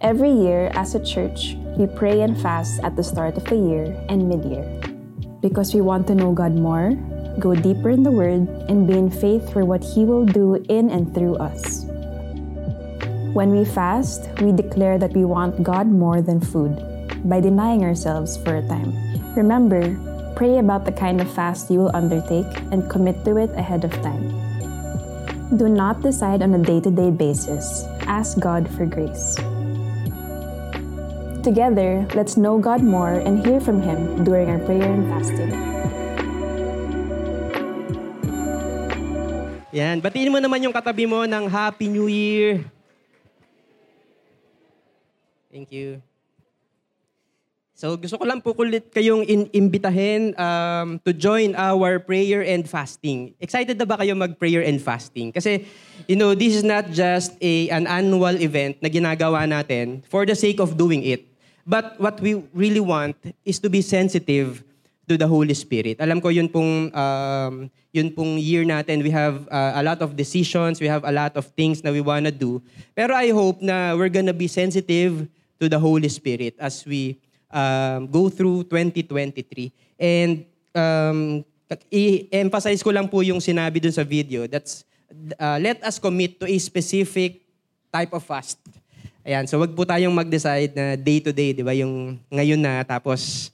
Every year, as a church, we pray and fast at the start of the year and mid-year because we want to know God more, go deeper in the Word, and be in faith for what He will do in and through us. When we fast, we declare that we want God more than food by denying ourselves for a time. Remember, pray about the kind of fast you will undertake and commit to it ahead of time. Do not decide on a day-to-day basis. Ask God for grace. Together, let's know God more and hear from Him during our prayer and fasting. Yan, batiin mo naman yung katabi mo ng Happy New Year. Thank you. So gusto ko lang po kulit kayong imbitahin to join our prayer and fasting. Excited na ba kayo mag-prayer and fasting? Kasi, this is not just an annual event na ginagawa natin for the sake of doing it. But what we really want is to be sensitive to the Holy Spirit. Alam ko yun pong year natin, we have a lot of decisions, we have a lot of things na we wanna do. Pero I hope na we're gonna be sensitive to the Holy Spirit as we go through 2023. And i-emphasize ko lang po yung sinabi dun sa video. That's, let us commit to a specific type of fast. Ayan, so wag po tayong mag-decide na day-to-day, di ba? Yung ngayon na, tapos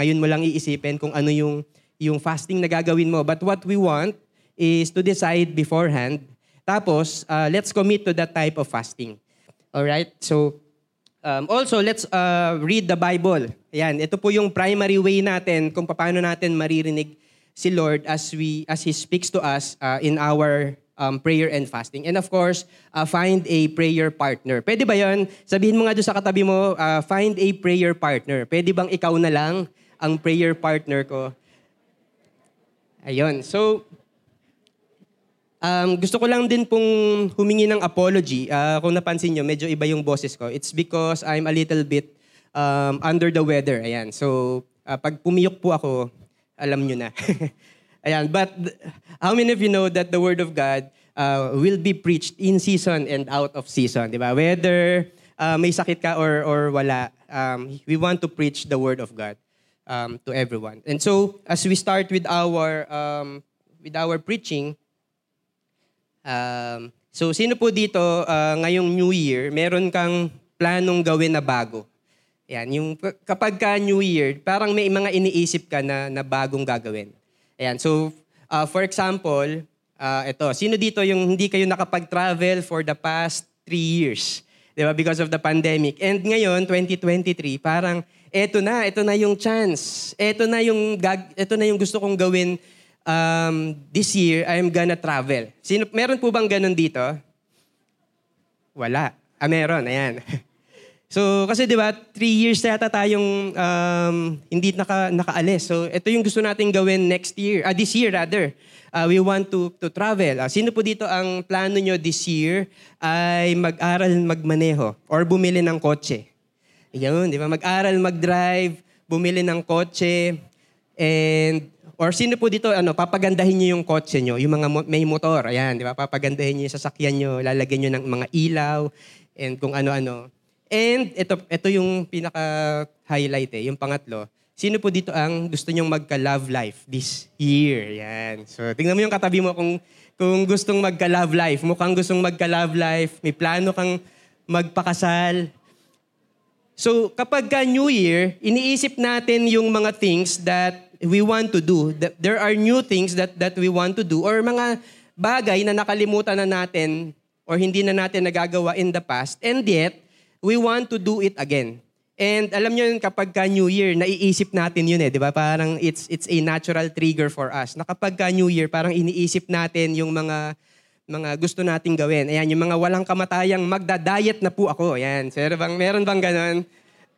ngayon mo lang iisipin kung ano yung fasting na gagawin mo. But what we want is to decide beforehand. Tapos, let's commit to that type of fasting. Alright? So, also, let's read the Bible. Ayan, ito po yung primary way natin kung paano natin maririnig si Lord as He speaks to us in our prayer and fasting. And of course, find a prayer partner. Pwede ba yun? Sabihin mo nga doon sa katabi mo, find a prayer partner. Pwede bang ikaw na lang ang prayer partner ko? Ayun. So, gusto ko lang din pong humingi ng apology. Kung napansin nyo, medyo iba yung boses ko. It's because I'm a little bit under the weather. Ayan. So, pag pumiyok po ako, alam nyo na. Ayan. But how many of you know that the Word of God will be preached in season and out of season? Diba? Whether may sakit ka or wala, we want to preach the Word of God to everyone. And so, as we start with our preaching, so sino po dito ngayong New Year, meron kang planong gawin na bago? Ayan, yung kapag ka New Year, parang may mga iniisip ka na bagong gagawin. Ayan, so for example, ito, sino dito yung hindi kayo nakapag-travel for the past 3 years? Diba? Because of the pandemic. And ngayon, 2023, parang eto na yung chance. Eto na yung gusto kong gawin. This year, I'm gonna travel. Meron po bang ganun dito? Wala. Meron. Ayan. So, kasi diba, 3 years na yata tayong hindi nakaalis. So, ito yung gusto natin gawin this year rather. We want to travel. Sino po dito ang plano nyo this year ay mag-aral magmaneho or bumili ng kotse? Ayan, di ba? Mag-aral mag-drive, bumili ng kotse, or sino po dito, papagandahin nyo yung kotse nyo, yung mga may motor, ayan, di ba? Papagandahin nyo yung sasakyan nyo, lalagyan nyo ng mga ilaw, and kung ano-ano. And ito yung pinaka-highlight, yung pangatlo. Sino po dito ang gusto nyong magka-love life this year? Ayan. So, tingnan mo yung katabi mo kung gustong magka-love life. Mukhang gustong magka-love life, may plano kang magpakasal. So, kapag ka New Year, iniisip natin yung mga things that we want to do. There are new things that we want to do or mga bagay na nakalimutan na natin or hindi na natin nagagawa in the past, and yet, we want to do it again. And alam nyo yun, kapag ka New Year, naiisip natin yun di ba? Parang it's a natural trigger for us. Na kapag ka New Year, parang iniisip natin yung mga gusto nating gawin. Ayan, yung mga walang kamatayang magda-diet na po ako. Ayan, sir, meron bang ganun?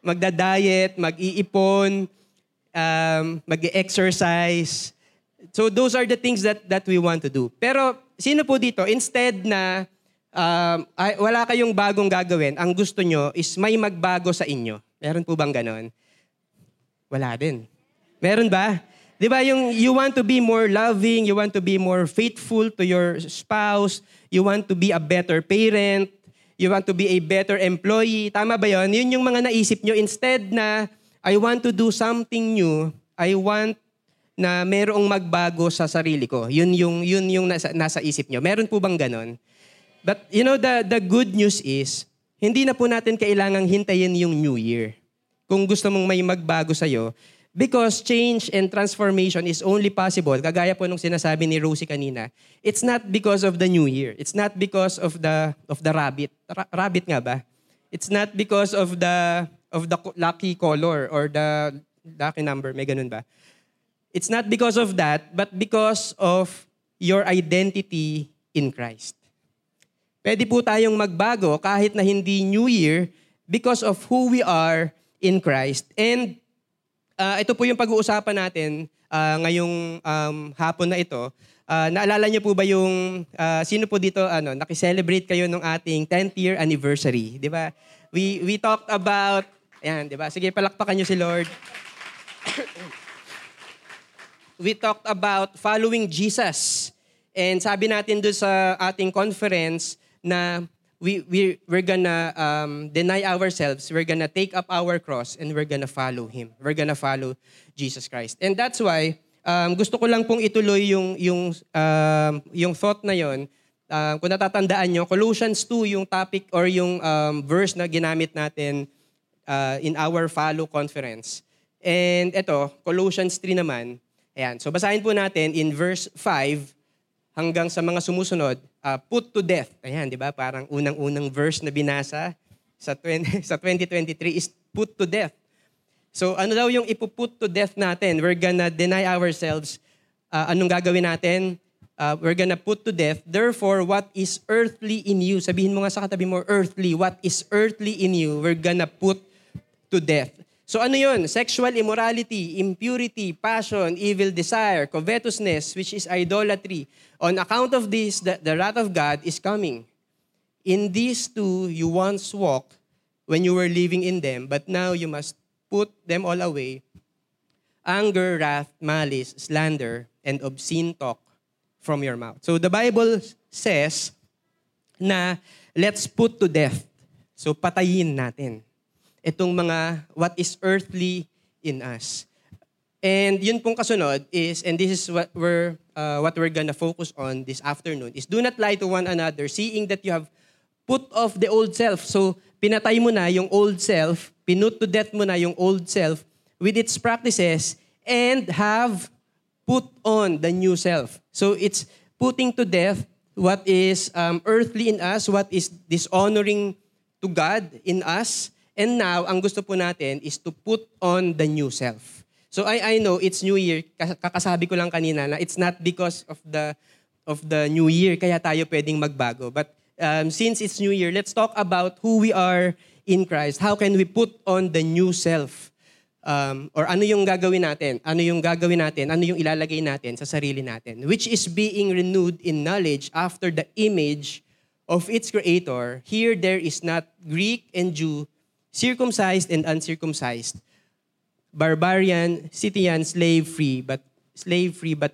Magda-diet, mag-iipon, mag-exercise. So those are the things that we want to do. Pero sino po dito, instead na wala kayong bagong gagawin, ang gusto nyo is may magbago sa inyo. Meron po bang ganon? Wala din. Meron ba? Di ba yung you want to be more loving, you want to be more faithful to your spouse, you want to be a better parent, you want to be a better employee. Tama ba yun? Yun yung mga naisip nyo. Instead na, I want to do something new. I want na merong magbago sa sarili ko. Yun yung nasa isip nyo. Meron po bang ganon? But you know, the good news is, hindi na po natin kailangang hintayin yung New Year. Kung gusto mong may magbago sa'yo, because change and transformation is only possible, kagaya po nung sinasabi ni Rosie kanina, it's not because of the New Year. It's not because of the rabbit. Rabbit nga ba? It's not because of the lucky color or the lucky number. May ganun ba? It's not because of that, but because of your identity in Christ. Pwede po tayong magbago kahit na hindi New Year because of who we are in Christ. And ito po yung pag-uusapan natin ngayong hapon na ito. Naalala niyo po ba yung, sino po dito, nakiselebrate kayo ng ating 10th year anniversary, di ba? We talked about, ayan, di ba? Sige, palakpakan niyo si Lord. We talked about following Jesus. And sabi natin doon sa ating conference, na we're gonna deny ourselves, we're gonna take up our cross, and we're gonna follow Him. We're gonna follow Jesus Christ. And that's why gusto ko lang pong ituloy yung thought na yon. Kung natatandaan nyo, Colossians 2 yung topic or yung verse na ginamit natin in our follow conference. And eto, Colossians 3 naman. Ayan, so basahin po natin in verse 5 hanggang sa mga sumusunod, put to death. Ayan, di ba? Parang unang-unang verse na binasa sa 2023 is put to death. So ano daw yung ipuput to death natin? We're gonna deny ourselves. Anong gagawin natin? We're gonna put to death. Therefore, what is earthly in you? Sabihin mo nga sa katabi mo, earthly. What is earthly in you? We're gonna put to death. So ano yun? Sexual immorality, impurity, passion, evil desire, covetousness, which is idolatry. On account of this, the wrath of God is coming. In these two you once walked when you were living in them, but now you must put them all away. Anger, wrath, malice, slander, and obscene talk from your mouth. So the Bible says na let's put to death. So patayin natin itong mga what is earthly in us. And yun pong kasunod is, and this is what we're gonna focus on this afternoon, is do not lie to one another, seeing that you have put off the old self. So, pinatay mo na yung old self, pinut to death mo na yung old self with its practices, and have put on the new self. So, it's putting to death what is earthly in us, what is dishonoring to God in us. And now, ang gusto po natin is to put on the new self. So I know it's New Year. Kakasabi ko lang kanina na it's not because of the New Year kaya tayo pwedeng magbago. But since it's New Year, let's talk about who we are in Christ. How can we put on the new self? Or ano yung gagawin natin? Ano yung gagawin natin? Ano yung ilalagay natin sa sarili natin? Which is being renewed in knowledge after the image of its creator. Here there is not Greek and Jew, circumcised and uncircumcised, barbarian, Scythian, slave free, but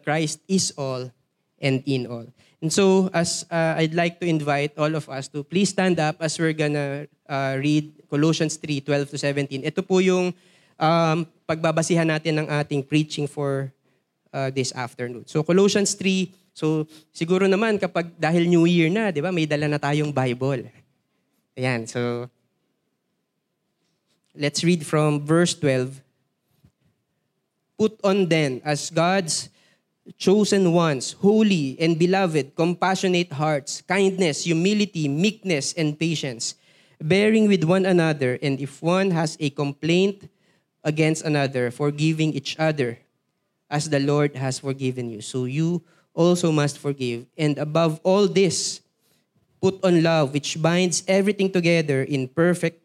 Christ is all and in all. And so, as I'd like to invite all of us to please stand up as we're gonna read Colossians 3:12-17. Ito po yung pagbabasihan natin ng ating preaching for this afternoon. So Colossians 3. So siguro naman kapag dahil New Year na, di ba, may dala na tayong Bible. Ayan, so. Let's read from verse 12. Put on then, as God's chosen ones, holy and beloved, compassionate hearts, kindness, humility, meekness, and patience, bearing with one another, and if one has a complaint against another, forgiving each other, as the Lord has forgiven you. So you also must forgive. And above all this, put on love, which binds everything together in perfect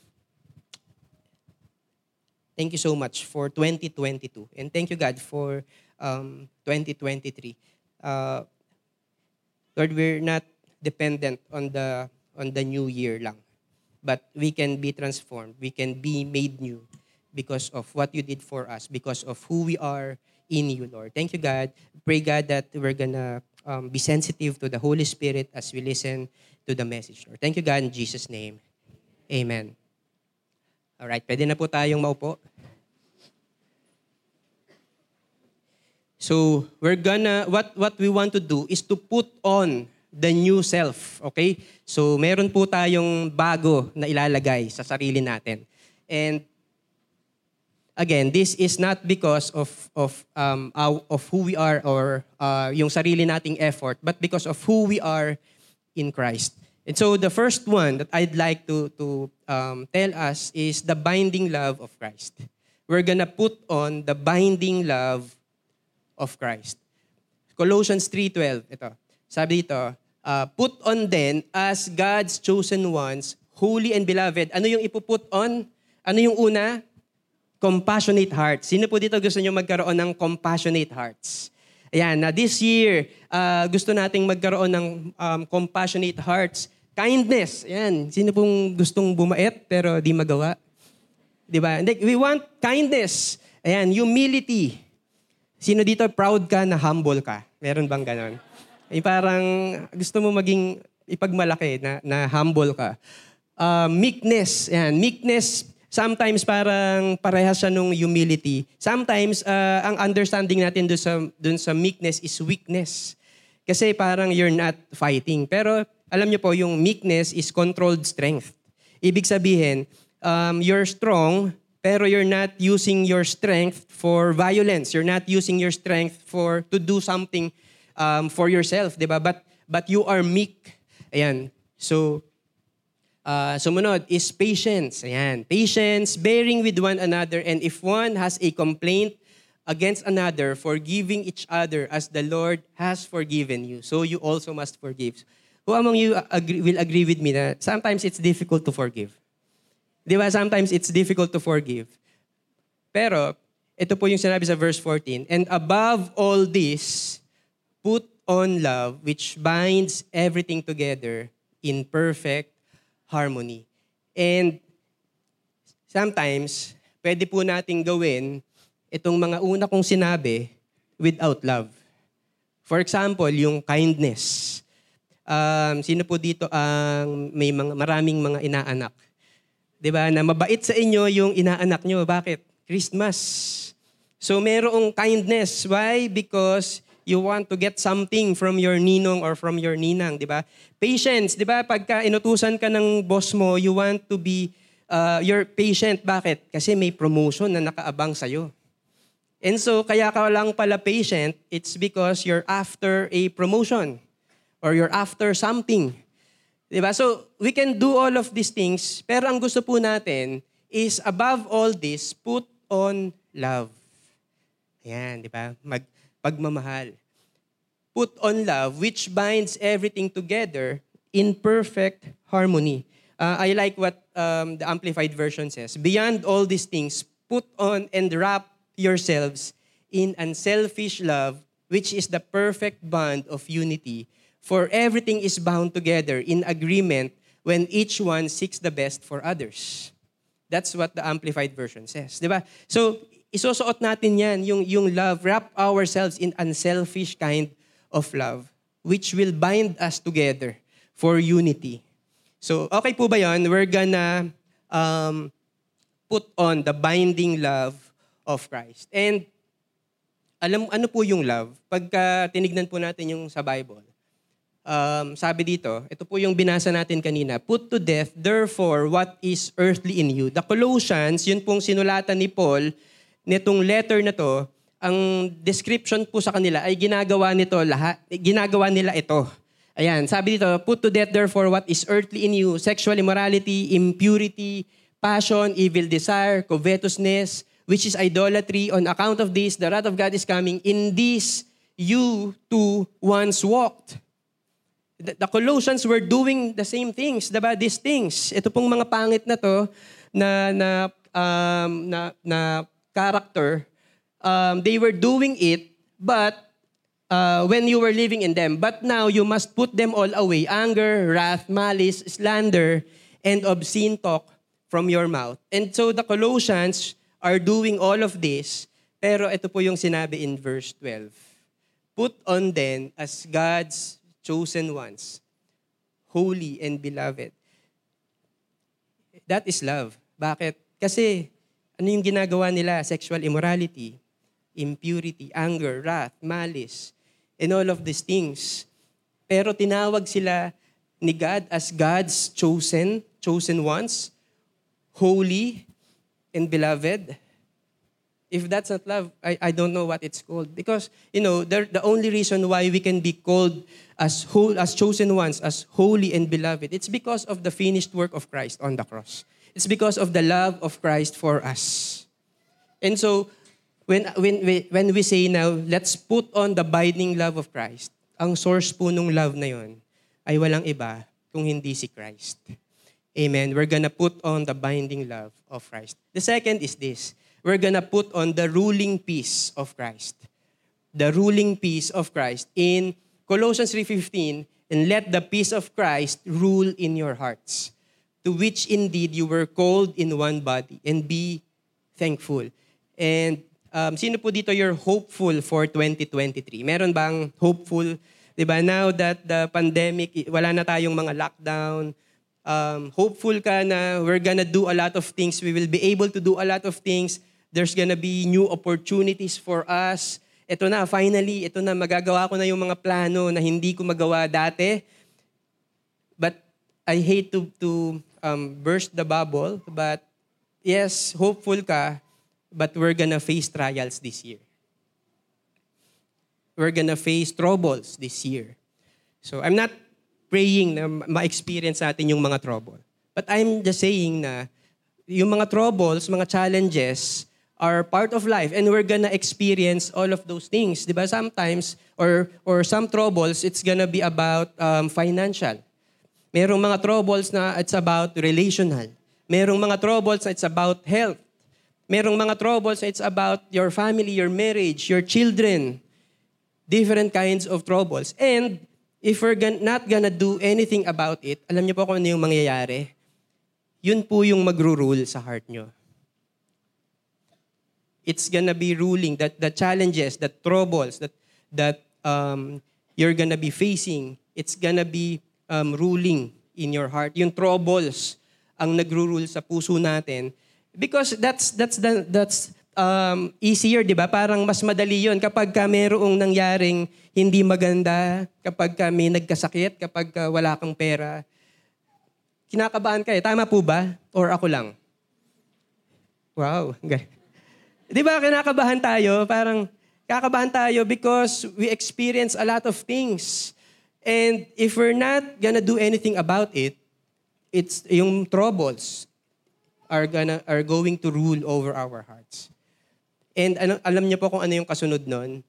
thank you so much for 2022. And thank you, God, for 2023. Lord, we're not dependent on the new year lang. But we can be transformed. We can be made new because of what you did for us, because of who we are in you, Lord. Thank you, God. Pray, God, that we're gonna be sensitive to the Holy Spirit as we listen to the message, Lord. Thank you, God, in Jesus' name. Amen. Alright, pwede na po tayong maupo. So, what we want to do is to put on the new self, okay? So, meron po tayong bago na ilalagay sa sarili natin. And again, this is not because of who we are or yung sarili nating effort, but because of who we are in Christ. And so the first one that I'd like to tell us is the binding love of Christ. We're gonna put on the binding love of Christ. Colossians 3:12, ito. Sabi dito, put on then as God's chosen ones, holy and beloved. Ano yung ipuput on? Ano yung una? Compassionate hearts. Sino po dito gusto nyo magkaroon ng compassionate hearts? Ayan, na this year, gusto nating magkaroon ng compassionate hearts. Kindness. Ayan, sino pong gustong bumait pero di magawa? Diba? We want kindness. Ayan, humility. Sino dito, proud ka na humble ka? Meron bang ganon? Eh, parang gusto mo maging ipagmalaki na humble ka. Meekness. Ayan, meekness. Sometimes parang parehas siya nung humility. Sometimes ang understanding natin dun sa meekness is weakness. Kasi parang you're not fighting. Pero alam niyo po, yung meekness is controlled strength. Ibig sabihin, you're strong, pero you're not using your strength for violence. You're not using your strength to do something for yourself, 'di ba? But you are meek. Ayan. So sumunod is patience. Ayan. Patience, bearing with one another, and if one has a complaint against another, forgiving each other as the Lord has forgiven you. So you also must forgive. Who among you will agree with me na sometimes it's difficult to forgive? Di ba? Sometimes it's difficult to forgive. Pero, ito po yung sinabi sa verse 14. And above all this, put on love, which binds everything together in perfect harmony. And sometimes, pwede po natin gawin itong mga una kong sinabi without love. For example, yung kindness. Sino po dito ang may maraming mga inaanak? Diba, na mabait sa inyo yung inaanak nyo. Bakit? Christmas. So, merong kindness. Why? Because you want to get something from your ninong or from your ninang. Diba? Patience. Diba, pagka inutusan ka ng boss mo, you want to be, you're patient. Bakit? Kasi may promotion na nakaabang sa'yo. And so, kaya ka lang pala patient, it's because you're after a promotion or you're after something. Diba? So, we can do all of these things, pero ang gusto po natin is above all this, put on love. Ayan, diba? Pagmamahal. Put on love, which binds everything together in perfect harmony. I like what the Amplified Version says. Beyond all these things, put on and wrap yourselves in unselfish love, which is the perfect bond of unity. For everything is bound together in agreement when each one seeks the best for others. That's what the Amplified Version says. Diba? So, isusuot natin yan, yung love. Wrap ourselves in unselfish kind of love, which will bind us together for unity. So, okay po ba yun? We're gonna put on the binding love of Christ. And, alam ano po yung love? Pagka tinignan po natin yung sa Bible, sabi dito, ito po yung binasa natin kanina, put to death, therefore, what is earthly in you. The Colossians, yun pong sinulatan ni Paul, nitong letter na to, ang description po sa kanila ay ginagawa nila ito. Ayan, sabi dito, put to death, therefore, what is earthly in you, sexual immorality, impurity, passion, evil desire, covetousness, which is idolatry. On account of this, the wrath of God is coming. In this, you too once walked. The Colossians were doing the same things, diba? These things. Ito pong mga pangit na to na character, they were doing it, but when you were living in them. But now you must put them all away, anger, wrath, malice, slander, and obscene talk from your mouth. And so the Colossians are doing all of this, pero ito po yung sinabi in verse 12. Put on then as God's chosen ones, holy and beloved. That is love. Bakit? Kasi ano yung ginagawa nila? Sexual immorality, impurity, anger, wrath, malice, and all of these things. Pero tinawag sila ni God as God's chosen ones, holy and beloved. If that's not love, I don't know what it's called. Because, you know, the only reason why we can be called as chosen ones, as holy and beloved, it's because of the finished work of Christ on the cross. It's because of the love of Christ for us. And so, when we say now, let's put on the binding love of Christ, ang source po nung love na yon ay walang iba kung hindi si Christ. Amen. We're gonna put on the binding love of Christ. The second is this. We're gonna put on the ruling peace of Christ. The ruling peace of Christ. In Colossians 3:15, and let the peace of Christ rule in your hearts, to which indeed you were called in one body, and be thankful. And sino po dito you're hopeful for 2023? Meron bang hopeful? Diba, now that the pandemic, wala na tayong mga lockdown, hopeful ka na we're gonna do a lot of things. We will be able to do a lot of things. There's gonna be new opportunities for us. Ito na, finally, ito na, magagawa ko na yung mga plano na hindi ko magawa dati. But I hate to burst the bubble. But yes, hopeful ka, but we're gonna face trials this year. We're gonna face troubles this year. So I'm not praying na ma-experience natin yung mga trouble. But I'm just saying na yung mga troubles, mga challenges are part of life and we're gonna experience all of those things. Diba? Sometimes, or some troubles, it's gonna be about financial. Merong mga troubles na it's about relational. Merong mga troubles na it's about health. Merong mga troubles na it's about your family, your marriage, your children. Different kinds of troubles. And if we're not gonna do anything about it, alam niyo po kung ano yung mangyayari? Yun po yung magru-rule sa heart niyo. It's gonna be ruling that the challenges, the troubles that you're gonna be facing, it's gonna be ruling in your heart. Yung troubles ang nagru-rule sa puso natin because that's easier, di ba? Parang mas madali yun kapag ka mayroong nangyaring hindi maganda, kapag ka may nagkasakit, kapag ka wala kang pera. Kinakabahan ka eh. Tama po ba? Or ako lang? Wow. Di ba kinakabahan tayo? Parang kakabahan tayo because we experience a lot of things. And if we're not gonna do anything about it, it's yung troubles are going to rule over our hearts. And alam niyo po kung ano yung kasunod nun?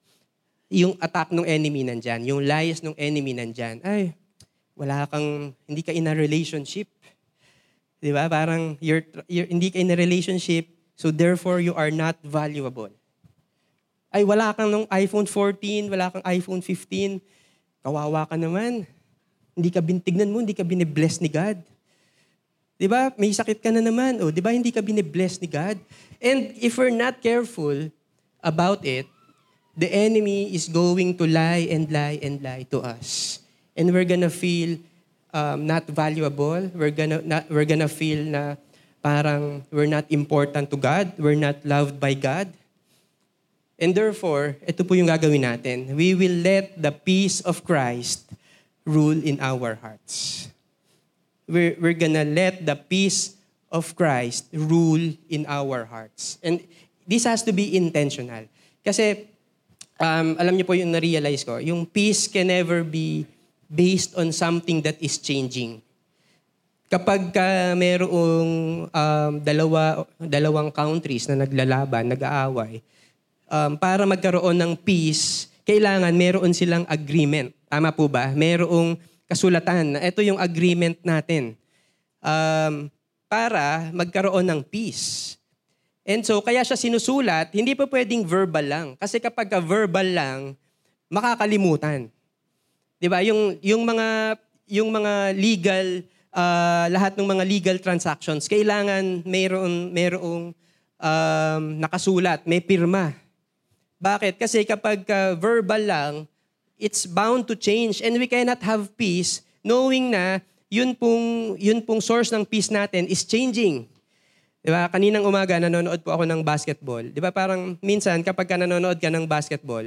Yung attack ng enemy nandyan. Yung lies ng enemy nandyan. Ay, wala kang, hindi ka in a relationship. Di ba? Parang, you're hindi ka in a relationship, so therefore you are not valuable. Ay, wala kang nung iPhone 14, wala kang iPhone 15. Kawawa ka naman. Hindi ka bintignan mo, hindi ka binibless ni God. Di ba? May sakit ka na naman. O, di ba? Hindi ka binibless ni God. And if we're not careful about it, the enemy is going to lie and lie and lie to us. And we're gonna feel not valuable. We're gonna feel na parang we're not important to God. We're not loved by God. And therefore, ito po yung gagawin natin. We will let the peace of Christ rule in our hearts. We're gonna let the peace of Christ rule in our hearts. And this has to be intentional. Kasi alam niyo po yung na-realize ko, yung peace can never be based on something that is changing. Kapag mayroong dalawang countries na naglalaban, nag-aaway, para magkaroon ng peace, kailangan meron silang agreement. Tama po ba? Merong kasulatan na ito yung agreement natin para magkaroon ng peace. And so, kaya siya sinusulat, hindi pa pwedeng verbal lang. Kasi kapag verbal lang, makakalimutan. Diba? Yung mga legal, lahat ng mga legal transactions, kailangan mayroong nakasulat, may pirma. Bakit? Kasi kapag verbal lang, it's bound to change and we cannot have peace knowing na yun pong source ng peace natin is changing. Diba? Kaninang umaga, nanonood po ako ng basketball. Diba? Parang minsan, kapag ka nanonood ka ng basketball,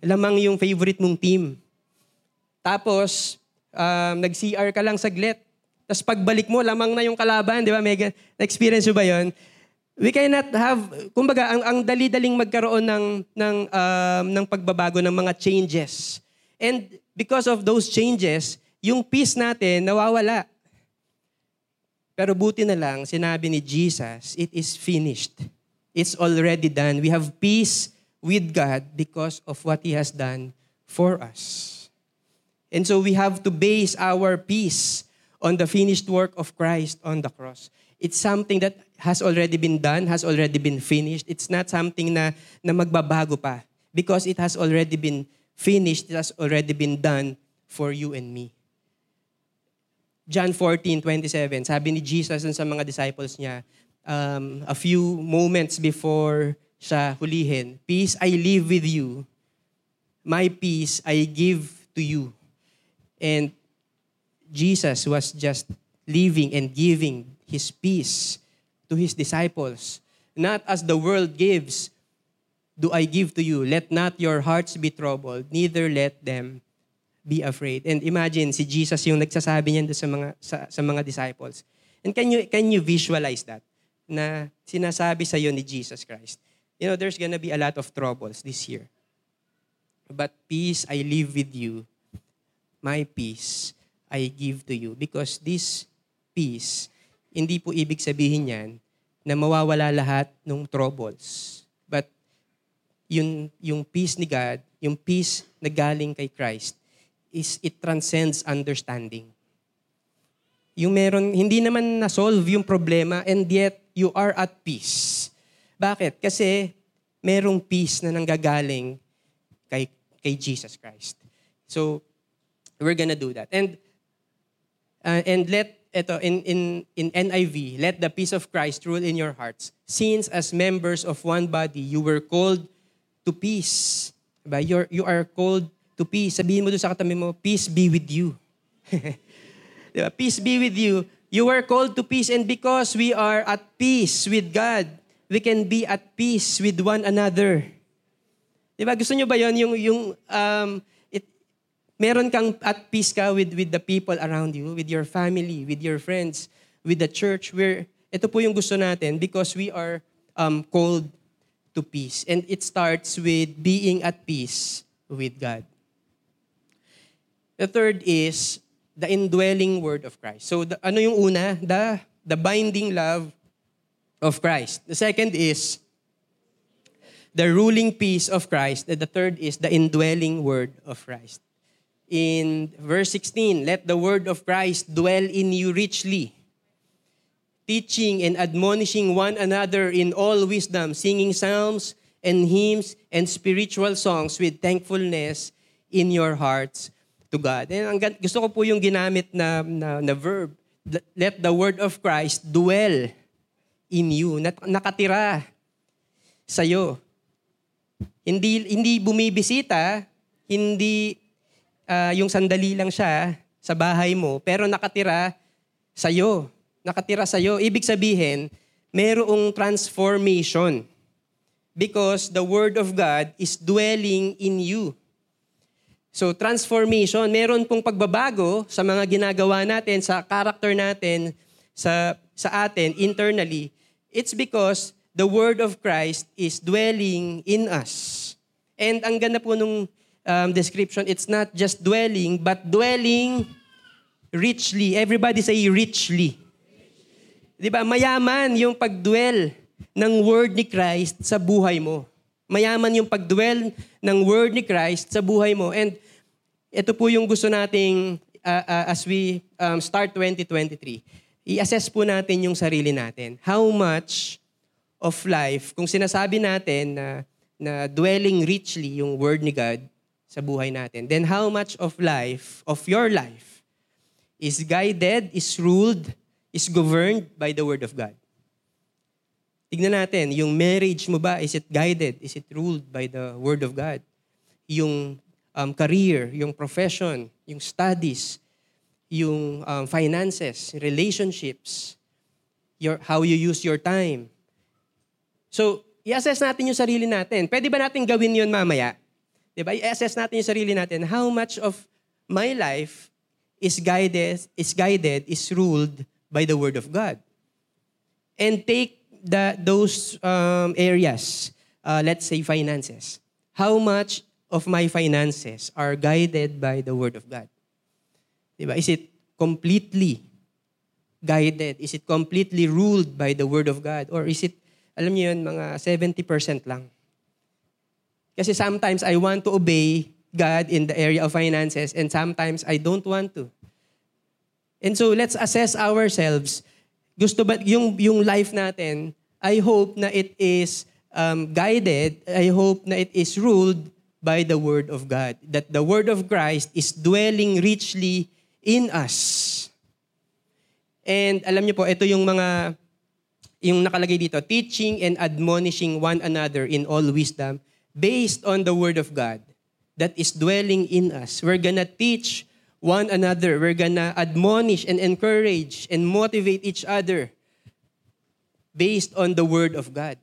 lamang yung favorite mong team. Tapos, nag-CR ka lang saglit. Tapos pagbalik mo, lamang na yung kalaban. Di ba? Na-experience mo ba yun? We cannot have, kumbaga, ang dali-daling magkaroon ng pagbabago ng mga changes. And because of those changes, yung peace natin nawawala. Pero buti na lang, sinabi ni Jesus, it is finished. It's already done. We have peace with God because of what He has done for us. And so we have to base our peace on the finished work of Christ on the cross. It's something that has already been done, has already been finished. It's not something na magbabago pa because it has already been finished, it has already been done for you and me. John 14:27, sabi ni Jesus sa mga disciples niya, a few moments before siya hulihin, peace I leave with you, my peace I give to you. And Jesus was just leaving and giving His peace to His disciples. Not as the world gives, do I give to you. Let not your hearts be troubled, neither let them be afraid. And imagine, si Jesus yung nagsasabi niyan sa mga disciples. And can you visualize that? Na sinasabi sa'yo ni Jesus Christ. You know, there's gonna be a lot of troubles this year. But peace I leave with you. My peace I give to you. Because this peace, hindi po ibig sabihin yan na mawawala lahat ng troubles. But yung peace ni God, yung peace na galing kay Christ, is it transcends understanding. Yung meron, hindi naman na-solve yung problema and yet you are at peace. Bakit? Kasi merong peace na nanggagaling kay Jesus Christ. So, we're gonna do that. And let, ito, in NIV, let the peace of Christ rule in your hearts. Since as members of one body, you were called to peace. Diba? You are called to peace. Sabihin mo doon sa katabi mo, peace be with you. Diba? Peace be with you. You were called to peace and because we are at peace with God, we can be at peace with one another. Diba? Gusto nyo ba yun? Meron kang at peace ka with the people around you, with your family, with your friends, with the church. Ito po yung gusto natin because we are called to peace. And it starts with being at peace with God. The third is the indwelling word of Christ. So ano yung una? The binding love of Christ. The second is the ruling peace of Christ. And the third is the indwelling word of Christ. In verse 16, let the word of Christ dwell in you richly, teaching and admonishing one another in all wisdom, singing psalms and hymns and spiritual songs with thankfulness in your hearts to God. And gusto ko po yung ginamit na verb, let the word of Christ dwell in you, nakatira sa'yo. Hindi bumibisita, hindi... yung sandali lang siya sa bahay mo, pero nakatira sa'yo. Ibig sabihin, merong transformation because the Word of God is dwelling in you. So, transformation, meron pong pagbabago sa mga ginagawa natin, sa character natin, sa atin, internally. It's because the Word of Christ is dwelling in us. And ang ganda po nung description, it's not just dwelling, but dwelling richly. Everybody say richly. Diba? Mayaman yung pagdwell ng word ni Christ sa buhay mo. Mayaman yung pagdwell ng word ni Christ sa buhay mo. And Ito po yung gusto nating, as we start 2023, i-assess po natin yung sarili natin. How much of life, kung sinasabi natin na dwelling richly yung word ni God sa buhay natin, then how much of life, of your life, is guided, is ruled, is governed by the word of God? Tignan natin, yung marriage mo ba, is it guided? Is it ruled by the word of God? Yung career, yung profession, yung studies, yung finances, relationships, how you use your time. So, i-assess natin yung sarili natin. Pwede ba natin gawin yun mamaya? Diba? I-assess natin yung sarili natin. How much of my life is guided, is ruled by the word of God? And take those areas, let's say finances. How much of my finances are guided by the word of God? Diba? Is it completely guided? Is it completely ruled by the word of God? Or is it, alam niyo yun, mga 70% lang? Kasi sometimes I want to obey God in the area of finances and sometimes I don't want to. And so let's assess ourselves. Gusto ba yung life natin, I hope na it is guided, I hope na it is ruled by the Word of God. That the Word of Christ is dwelling richly in us. And alam niyo po, ito yung nakalagay dito, teaching and admonishing one another in all wisdom based on the Word of God that is dwelling in us. We're gonna teach one another. We're gonna admonish and encourage and motivate each other based on the Word of God.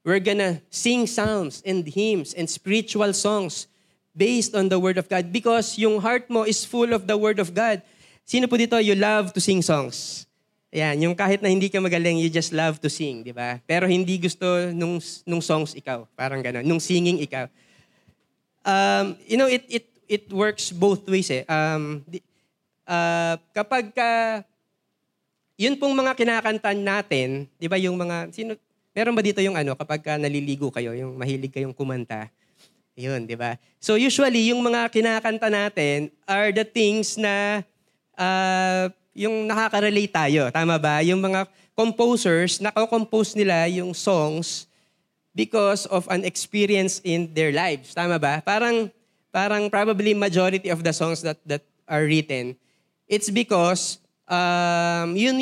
We're gonna sing psalms and hymns and spiritual songs based on the Word of God because yung heart mo is full of the Word of God. Sino po dito you love to sing songs? Ayan, yung kahit na hindi ka magaling, you just love to sing, di ba? Pero hindi gusto nung songs ikaw. Parang gano'n. Nung singing ikaw. You know, it works both ways eh. Kapag ka, yun pong mga kinakanta natin, di ba yung mga, meron ba dito yung kapag ka naliligo kayo, yung mahilig kayong kumanta? Yun, di ba? So usually, yung mga kinakanta natin are the things na yung nakaka-relate tayo. Tama ba? Yung mga composers, nakakompose nila yung songs because of an experience in their lives. Tama ba? Parang probably majority of the songs that are written, it's because yun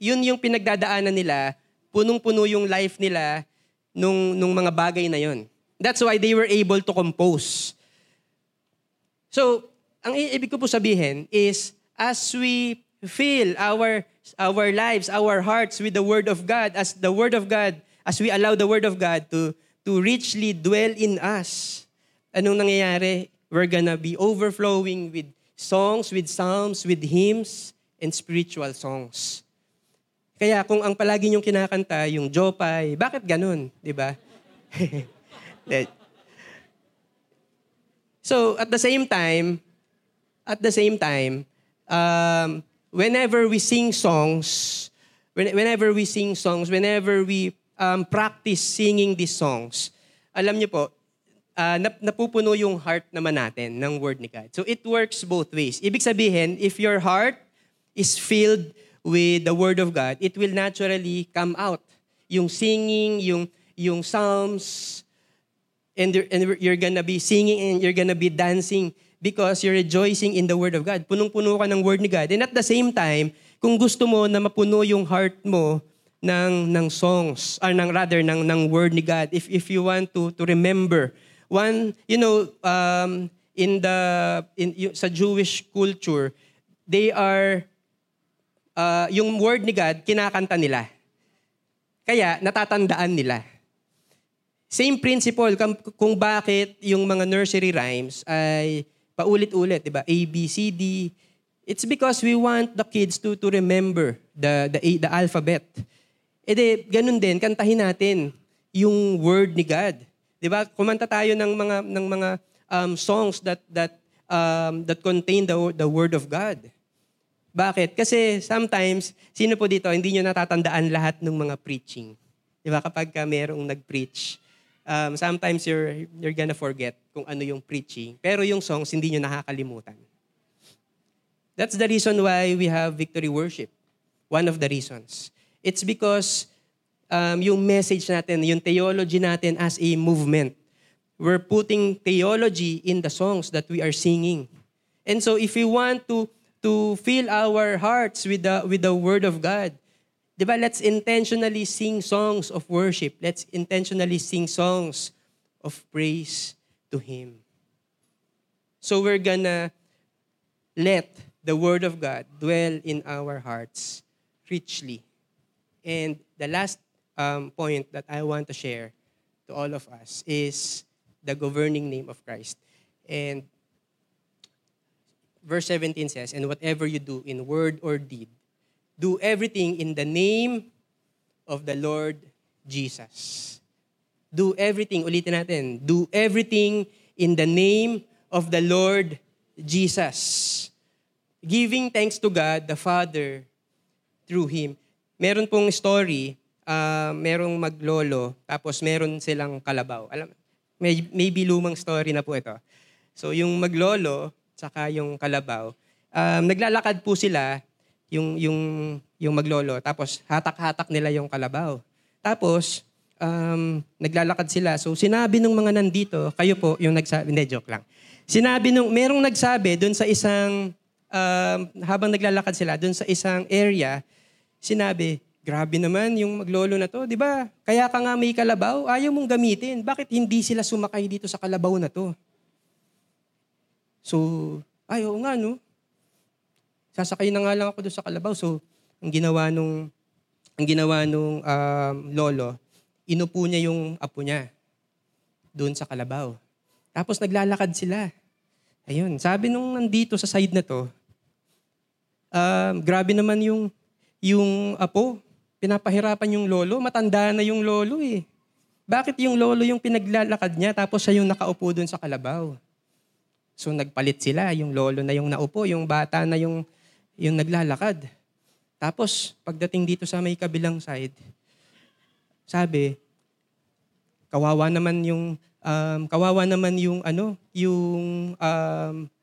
yung pinagdadaanan nila, punong-puno yung life nila nung mga bagay na yun. That's why they were able to compose. So, ang ibig ko po sabihin is, as we fill our lives, our hearts with the Word of God, as we allow the Word of God to richly dwell in us, anong nangyayari? We're gonna be overflowing with songs, with psalms, with hymns, and spiritual songs. Kaya kung ang palagi niyong kinakanta, yung Jopay, bakit ganun? Diba? So, at the same time, whenever we practice singing these songs, alam niyo po, napupuno yung heart naman natin ng Word ni God. So it works both ways. Ibig sabihin, if your heart is filled with the Word of God, it will naturally come out. Yung singing, yung psalms, and you're gonna be singing and you're gonna be dancing because you're rejoicing in the Word of God. Punong-puno ka ng Word ni God. And at the same time, kung gusto mo na mapuno yung heart mo ng songs, or ng Word ni God, if you want to remember, one, sa Jewish culture, they are, yung Word ni God, kinakanta nila. Kaya, natatandaan nila. Same principle kung bakit yung mga nursery rhymes ay paulit-ulit, diba? A, B, C, D. It's because we want the kids to remember the alphabet. E de, ganun din, kantahin natin yung Word ni God. Diba? Kumanta tayo ng mga songs that contain the Word of God. Bakit? Kasi sometimes, sino po dito, hindi nyo natatandaan lahat ng mga preaching. Diba? Kapag merong nag-preach, sometimes you're gonna forget kung ano yung preaching. Pero yung songs, hindi nyo nakakalimutan. That's the reason why we have victory worship. One of the reasons. It's because yung message natin, yung theology natin as a movement, we're putting theology in the songs that we are singing. And so if we want to fill our hearts with the Word of God, diba, let's intentionally sing songs of worship. Let's intentionally sing songs of praise to Him. So we're gonna let the Word of God dwell in our hearts richly. And the last point that I want to share to all of us is the governing name of Christ. And verse 17 says, "And whatever you do in word or deed, do everything in the name of the Lord Jesus." Do everything, ulitin natin, do everything in the name of the Lord Jesus. Giving thanks to God, the Father, through Him. Meron pong story, merong maglolo, tapos meron silang kalabaw. Alam, maybe lumang story na po ito. So yung maglolo, saka yung kalabaw, naglalakad po sila, yung maglolo, tapos hatak-hatak nila yung kalabaw. Tapos, naglalakad sila. So, sinabi nung mga nandito, kayo po yung nagsabi, hindi, joke lang. Merong nagsabi dun sa isang, habang naglalakad sila, dun sa isang area, sinabi, grabe naman yung maglolo na to, di ba? Kaya ka nga may kalabaw, ayaw mong gamitin. Bakit hindi sila sumakay dito sa kalabaw na to? So, ayaw nga, no? Sasakay na nga lang ako doon sa kalabaw. So, ang ginawa nung lolo, inupo niya yung apo niya doon sa kalabaw. Tapos naglalakad sila. Ayun, sabi nung nandito sa side na to, grabe naman yung apo. Pinapahirapan yung lolo. Matanda na yung lolo eh. Bakit yung lolo yung pinaglalakad niya tapos siya yung nakaupo doon sa kalabaw? So nagpalit sila. Yung lolo na yung naupo, yung bata na yung naglalakad. Tapos, pagdating dito sa may kabilang side, sabi, kawawa naman yung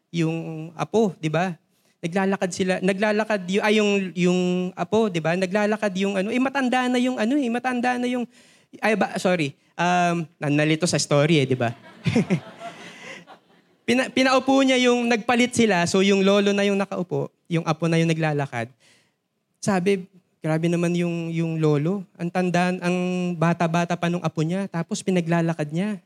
yung apo, 'di ba? Nalito sa story eh, 'di ba? Pinaupo niya yung nagpalit sila, so yung lolo na yung nakaupo, yung apo na yung naglalakad. Sabi, grabe naman yung lolo. Ang tandaan, ang bata-bata pa nung apo niya, tapos pinaglalakad niya.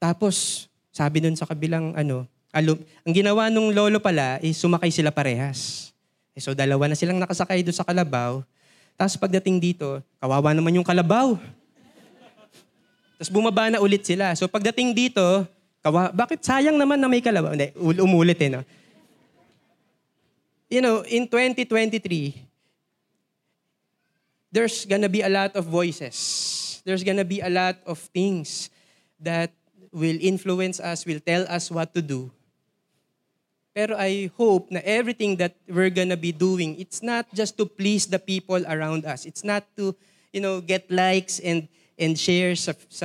Tapos, sabi dun sa kabilang, ang ginawa nung lolo pala, is sumakay sila parehas. So, dalawa na silang nakasakay doon sa kalabaw. Tapos pagdating dito, kawawa naman yung kalabaw. Tapos bumaba na ulit sila. So, pagdating dito, bakit sayang naman na may kalabaw? Hindi, umulit eh, no? You know, in 2023, there's gonna be a lot of voices. There's gonna be a lot of things that will influence us, will tell us what to do. Pero I hope na everything that we're gonna be doing, it's not just to please the people around us. It's not to, get likes and shares sa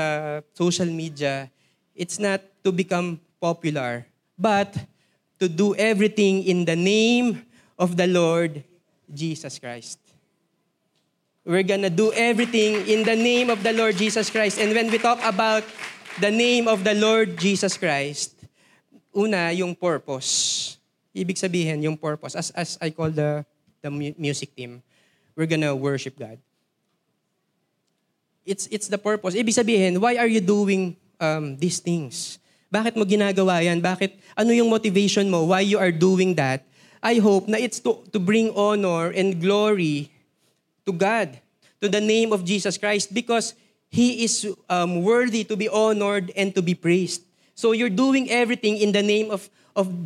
social media. It's not to become popular, but to do everything in the name of the Lord Jesus Christ. We're gonna do everything in the name of the Lord Jesus Christ. And when we talk about the name of the Lord Jesus Christ, una, yung purpose. Ibig sabihin, yung purpose. As I call the music team, we're gonna worship God. It's the purpose. Ibig sabihin, why are you doing these things? Bakit mo ginagawa yan? Ano yung motivation mo? Why you are doing that? I hope na it's to bring honor and glory to God, to the name of Jesus Christ, because He is worthy to be honored and to be praised. So you're doing everything in the name of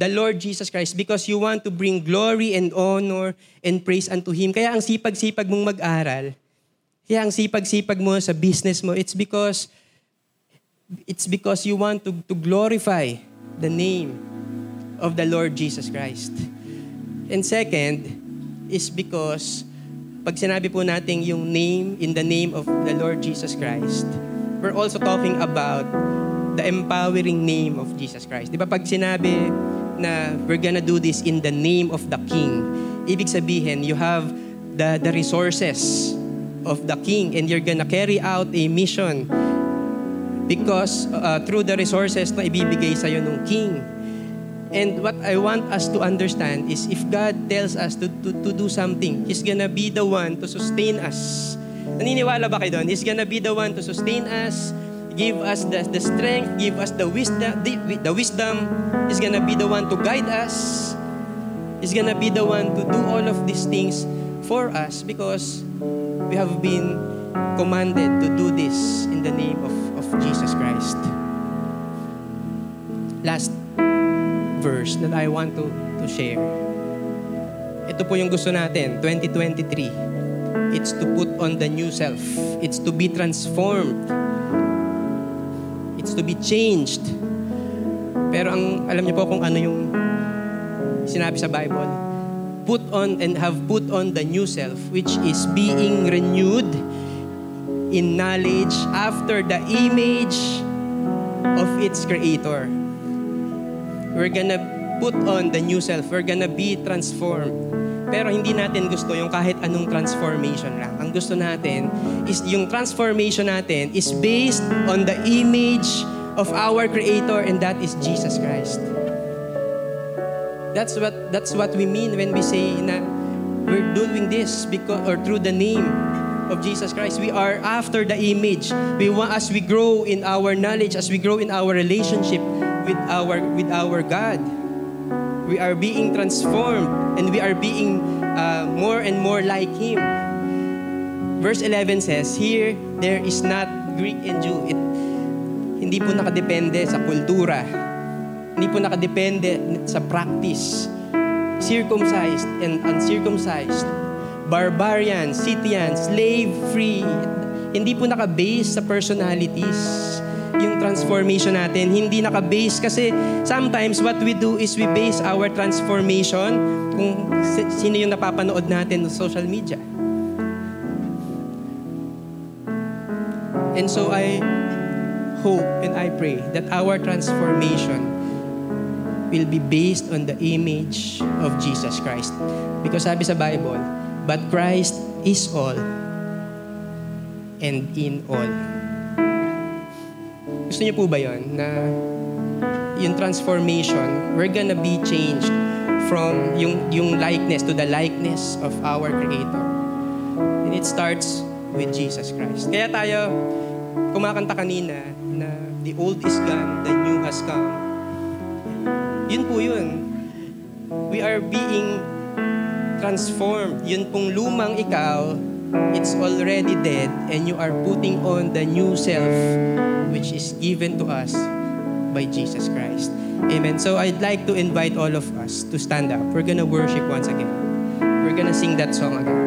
the Lord Jesus Christ because you want to bring glory and honor and praise unto Him. Kaya ang sipag-sipag mong mag-aral, kaya ang sipag-sipag mo sa business mo, it's because you want to glorify the name of the Lord Jesus Christ. And second, is because pag sinabi po natin yung name, in the name of the Lord Jesus Christ, we're also talking about the empowering name of Jesus Christ. Di ba pag sinabi na we're gonna do this in the name of the King, ibig sabihin, you have the resources of the King and you're gonna carry out a mission because through the resources na ibibigay sa'yo ng King. And what I want us to understand is if God tells us to do something, He's gonna be the one to sustain us. Naniniwala ba kayo doon? He's gonna be the one to sustain us, give us the strength, give us the wisdom. He's gonna be the one to guide us. He's gonna be the one to do all of these things for us because we have been commanded to do this in the name of Jesus Christ. Last verse that I want to share. Ito po yung gusto natin, 2023. It's to put on the new self. It's to be transformed. It's to be changed. Pero ang alam niyo po kung ano yung sinabi sa Bible. Put on and have put on the new self, which is being renewed in knowledge after the image of its creator. We're gonna put on the new self. We're gonna be transformed. Pero hindi natin gusto yung kahit anong transformation lang. Ang gusto natin is yung transformation natin is based on the image of our Creator, and that is Jesus Christ. That's what we mean when we say na we're doing this because or through the name of Jesus Christ. We are after the image. We want, as we grow in our knowledge, as we grow in our relationship with our God, we are being transformed and we are being more and more like Him. Verse 11 says, here, there is not Greek and Jew. Hindi po nakadepende sa kultura. Hindi po nakadepende sa practice. Circumcised and uncircumcised. Barbarian, Scythian, slave, free. Hindi po nakabase sa personalities. Yung transformation natin, hindi naka-base kasi sometimes what we do is we base our transformation kung sino yung napapanood natin sa social media. And so I hope and I pray that our transformation will be based on the image of Jesus Christ. Because sabi sa Bible, but Christ is all and in all. Gusto niyo po ba yun? Na yung transformation, we're gonna be changed from yung likeness to the likeness of our Creator. And it starts with Jesus Christ. Kaya tayo, kumakanta kanina na the old is gone, the new has come. Yun po yun. We are being transformed. Yun pong lumang ikaw, it's already dead and you are putting on the new self which is given to us by Jesus Christ. Amen. So I'd like to invite all of us to stand up. We're gonna worship once again. We're gonna sing that song again.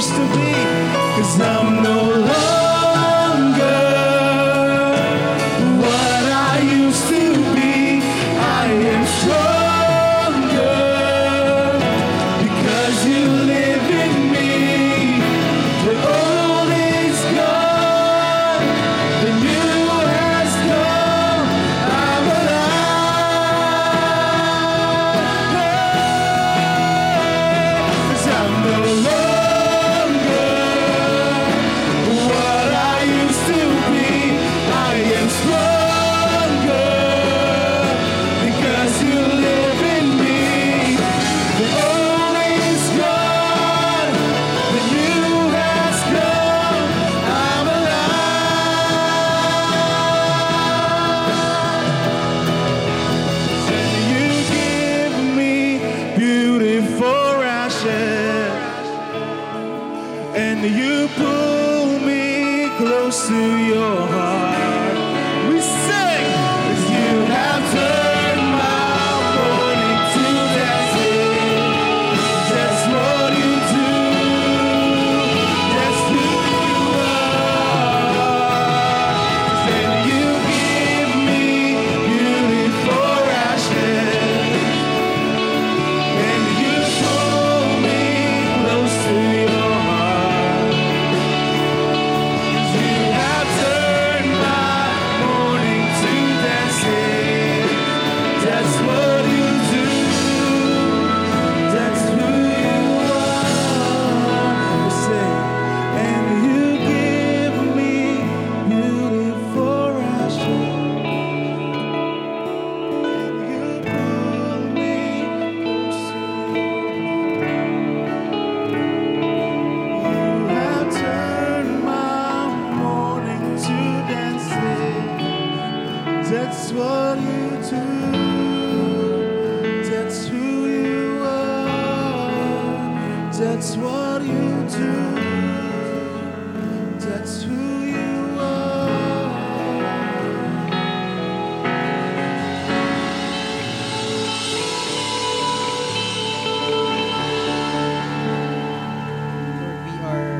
To be, 'cause I'm no longer close to your heart. We sing, 'cause you have turned my morning to dancing. That's what you do. That's who you are. 'Cause then you give me beauty for ashes, and you hold me close to your heart. 'Cause you have turned my morning to dancing. That's what you do. That's who you are. You say, and you give me beauty for ashes. You pull me close to you. You have turned my morning to dancing. That's what you do. That's who you are. That's what you do. That's who you are. Lord, we are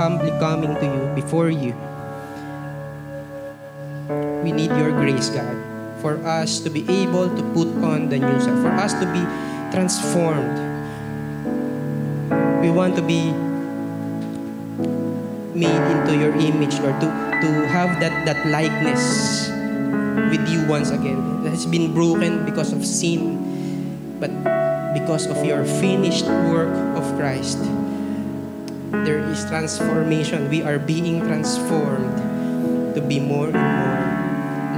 humbly coming to you, before you. We need your grace, God, for us to be able to put on the new self, for us to be transformed. We want to be made into your image, Lord, to have that likeness with you once again. That has been broken because of sin, but because of your finished work of Christ, there is transformation. We are being transformed to be more and more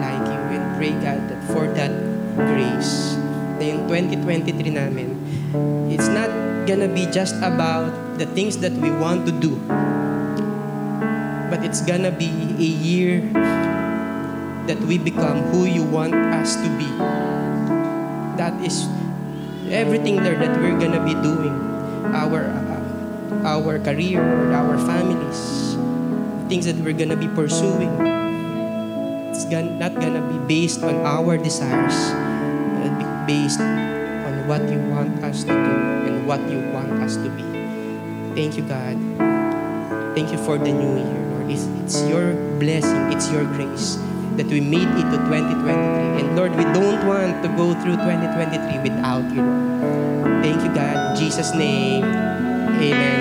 like you. And pray, God, that for that grace na yung 2023 namin, it's not gonna be just about the things that we want to do, but it's gonna be a year that we become who you want us to be. That is everything, Lord, that we're gonna be doing. Our career, Lord, our families, things that we're gonna be pursuing, it's not gonna be based on our desires, but it'll be based on what you want us to do and what you want us to be. Thank you, God. Thank you for the new year, Lord. It's your blessing, it's your grace that we made it to 2023. And Lord, we don't want to go through 2023 without you, Lord. Thank you, God. In Jesus' name, amen.